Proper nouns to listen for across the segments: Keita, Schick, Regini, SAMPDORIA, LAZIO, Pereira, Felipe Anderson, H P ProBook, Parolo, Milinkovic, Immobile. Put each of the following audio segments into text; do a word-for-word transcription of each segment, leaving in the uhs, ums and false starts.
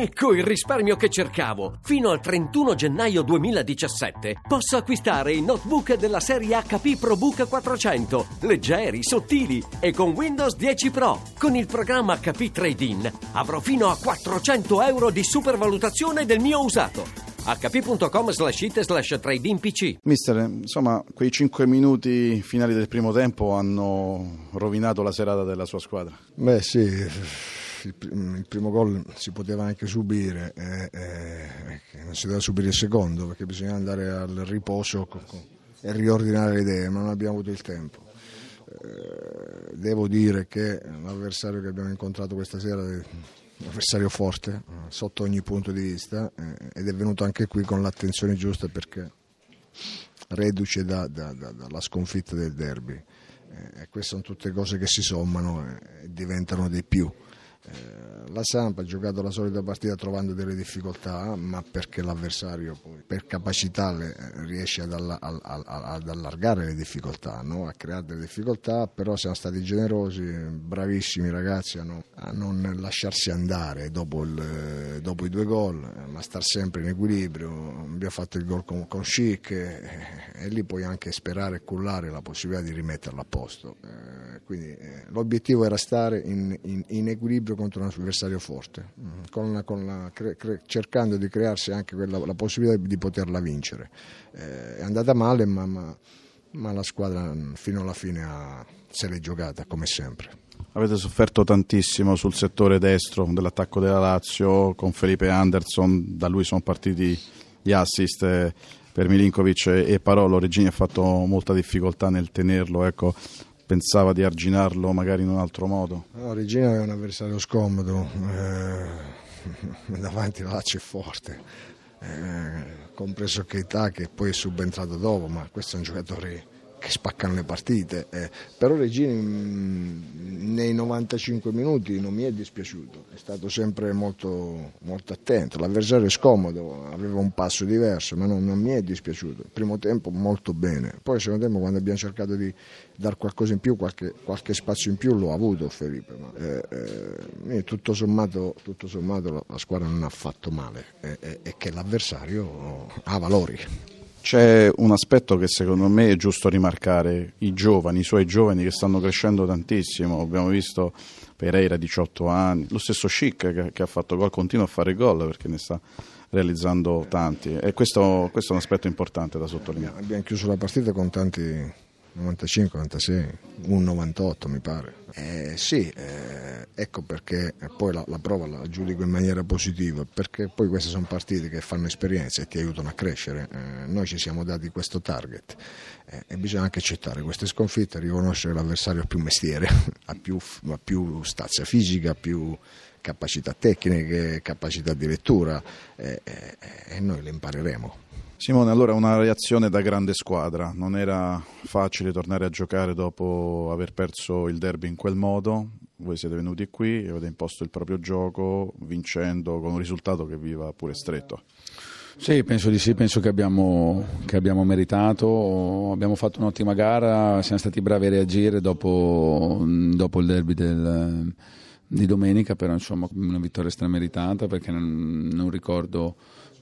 Ecco il risparmio che cercavo! Fino al trentuno gennaio duemiladiciassette posso acquistare i notebook della serie H P ProBook quattrocento, leggeri, sottili e con Windows dieci Pro. Con il programma H P Trade-In avrò fino a quattrocento euro di supervalutazione del mio usato. h p punto com slash it slash trade in p c. Mister, insomma, quei cinque minuti finali del primo tempo hanno rovinato la serata della sua squadra. Beh, sì, il primo gol si poteva anche subire, eh, eh, non si doveva subire il secondo perché bisognava andare al riposo e riordinare le idee, ma non abbiamo avuto il tempo. Eh, devo dire che l'avversario che abbiamo incontrato questa sera è un avversario forte sotto ogni punto di vista, eh, ed è venuto anche qui con l'attenzione giusta perché reduce da, da, da, dalla sconfitta del derby, eh, e queste sono tutte cose che si sommano e diventano di più. Eh, la Samp ha giocato la solita partita trovando delle difficoltà, ma perché l'avversario poi, per capacità le, riesce ad, alla, a, a, ad allargare le difficoltà, no? A creare delle difficoltà, però siamo stati generosi, bravissimi ragazzi a non, a non lasciarsi andare dopo, il, dopo i due gol, ma star sempre in equilibrio. Abbiamo fatto il gol con, con Schick e, e lì puoi anche sperare e cullare la possibilità di rimetterla a posto, eh, quindi eh, l'obiettivo era stare in, in, in equilibrio contro un avversario forte, con la, con la, cre, cre, cercando di crearsi anche quella, la possibilità di poterla vincere. Eh, è andata male, ma, ma, ma la squadra fino alla fine ha, se l'è giocata come sempre. Avete sofferto tantissimo sul settore destro dell'attacco della Lazio con Felipe Anderson, da lui sono partiti gli assist per Milinkovic e Parolo. Regini ha fatto molta difficoltà nel tenerlo, ecco. Pensava di arginarlo magari in un altro modo? No, Regina è un avversario scomodo, eh, davanti la Lazio è forte, eh, compreso Keita che poi è subentrato dopo, ma questo è un giocatore che spaccano le partite, eh. Però Regini mh, nei novantacinque minuti non mi è dispiaciuto, è stato sempre molto, molto attento, l'avversario è scomodo, aveva un passo diverso, ma non, non mi è dispiaciuto. Il primo tempo molto bene, poi il secondo tempo quando abbiamo cercato di dar qualcosa in più, qualche, qualche spazio in più l'ho avuto Felipe, ma eh, eh, tutto sommato, tutto sommato la, la squadra non ha fatto male, e eh, eh, che l'avversario ha valori. C'è un aspetto che secondo me è giusto rimarcare, i giovani, i suoi giovani che stanno crescendo tantissimo, abbiamo visto Pereira diciotto anni, lo stesso Schick che, che ha fatto gol, continua a fare gol perché ne sta realizzando tanti, e questo, questo è un aspetto importante da sottolineare. Abbiamo chiuso la partita con tanti, novantacinque novantasei, un novantotto mi pare, eh, sì, eh, ecco perché poi la, la prova la giudico in maniera positiva, perché poi queste sono partite che fanno esperienza e ti aiutano a crescere, eh, noi ci siamo dati questo target, eh, e bisogna anche accettare queste sconfitte, riconoscere l'avversario a più mestiere, a più, a più stazza fisica, a più capacità tecniche, capacità di lettura, eh, eh, e noi le impareremo. Simone, allora una reazione da grande squadra, non era facile tornare a giocare dopo aver perso il derby in quel modo, voi siete venuti qui e avete imposto il proprio gioco vincendo con un risultato che vi va pure stretto. Sì, penso di sì, penso che abbiamo, che abbiamo meritato, abbiamo fatto un'ottima gara, siamo stati bravi a reagire dopo, dopo il derby del, di domenica, però insomma una vittoria strameritata perché non, non ricordo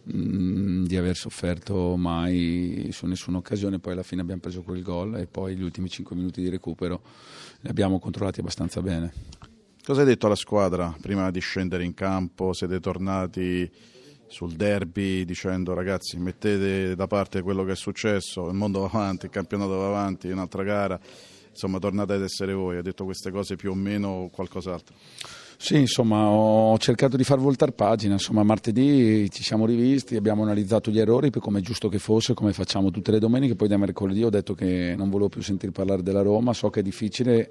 di aver sofferto mai su nessuna occasione. Poi alla fine abbiamo preso quel gol e poi gli ultimi cinque minuti di recupero li abbiamo controllati abbastanza bene. Cosa hai detto alla squadra prima di scendere in campo? Siete tornati sul derby dicendo ragazzi mettete da parte quello che è successo, il mondo va avanti, il campionato va avanti, un'altra gara, insomma tornate ad essere voi. Ha detto queste cose più o meno qualcos'altro? Sì, insomma, ho cercato di far voltar pagina, insomma martedì ci siamo rivisti, abbiamo analizzato gli errori come è giusto che fosse, come facciamo tutte le domeniche, poi da mercoledì ho detto che non volevo più sentir parlare della Roma, so che è difficile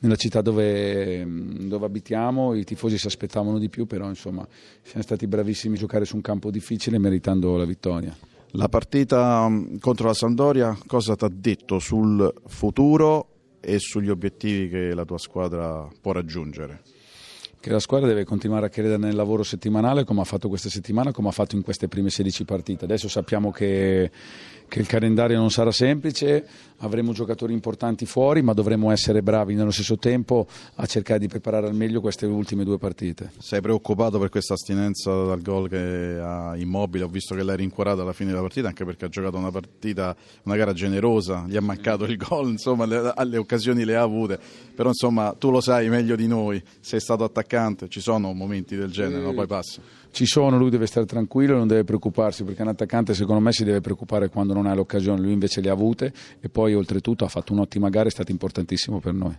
nella città dove, dove abitiamo, i tifosi si aspettavano di più, però insomma siamo stati bravissimi a giocare su un campo difficile meritando la vittoria. La partita contro la Sampdoria cosa ti ha detto sul futuro e sugli obiettivi che la tua squadra può raggiungere? che la squadra deve continuare a credere nel lavoro settimanale, come ha fatto questa settimana, come ha fatto in queste prime sedici partite. Adesso sappiamo che, che il calendario non sarà semplice, avremo giocatori importanti fuori, ma dovremo essere bravi nello stesso tempo a cercare di preparare al meglio queste ultime due partite. Sei preoccupato per questa astinenza dal gol che ha Immobile? Ho visto che l'hai rincuorata alla fine della partita, anche perché ha giocato una partita, una gara generosa, gli è mancato il gol, insomma le, le occasioni le ha avute, però insomma tu lo sai meglio di noi, sei stato attaccante, ci sono momenti del genere, no? Poi passa. Ci sono, lui deve stare tranquillo, non deve preoccuparsi, perché un attaccante secondo me si deve preoccupare quando non ha l'occasione, lui invece le ha avute e poi oltretutto ha fatto un'ottima gara, è stato importantissimo per noi.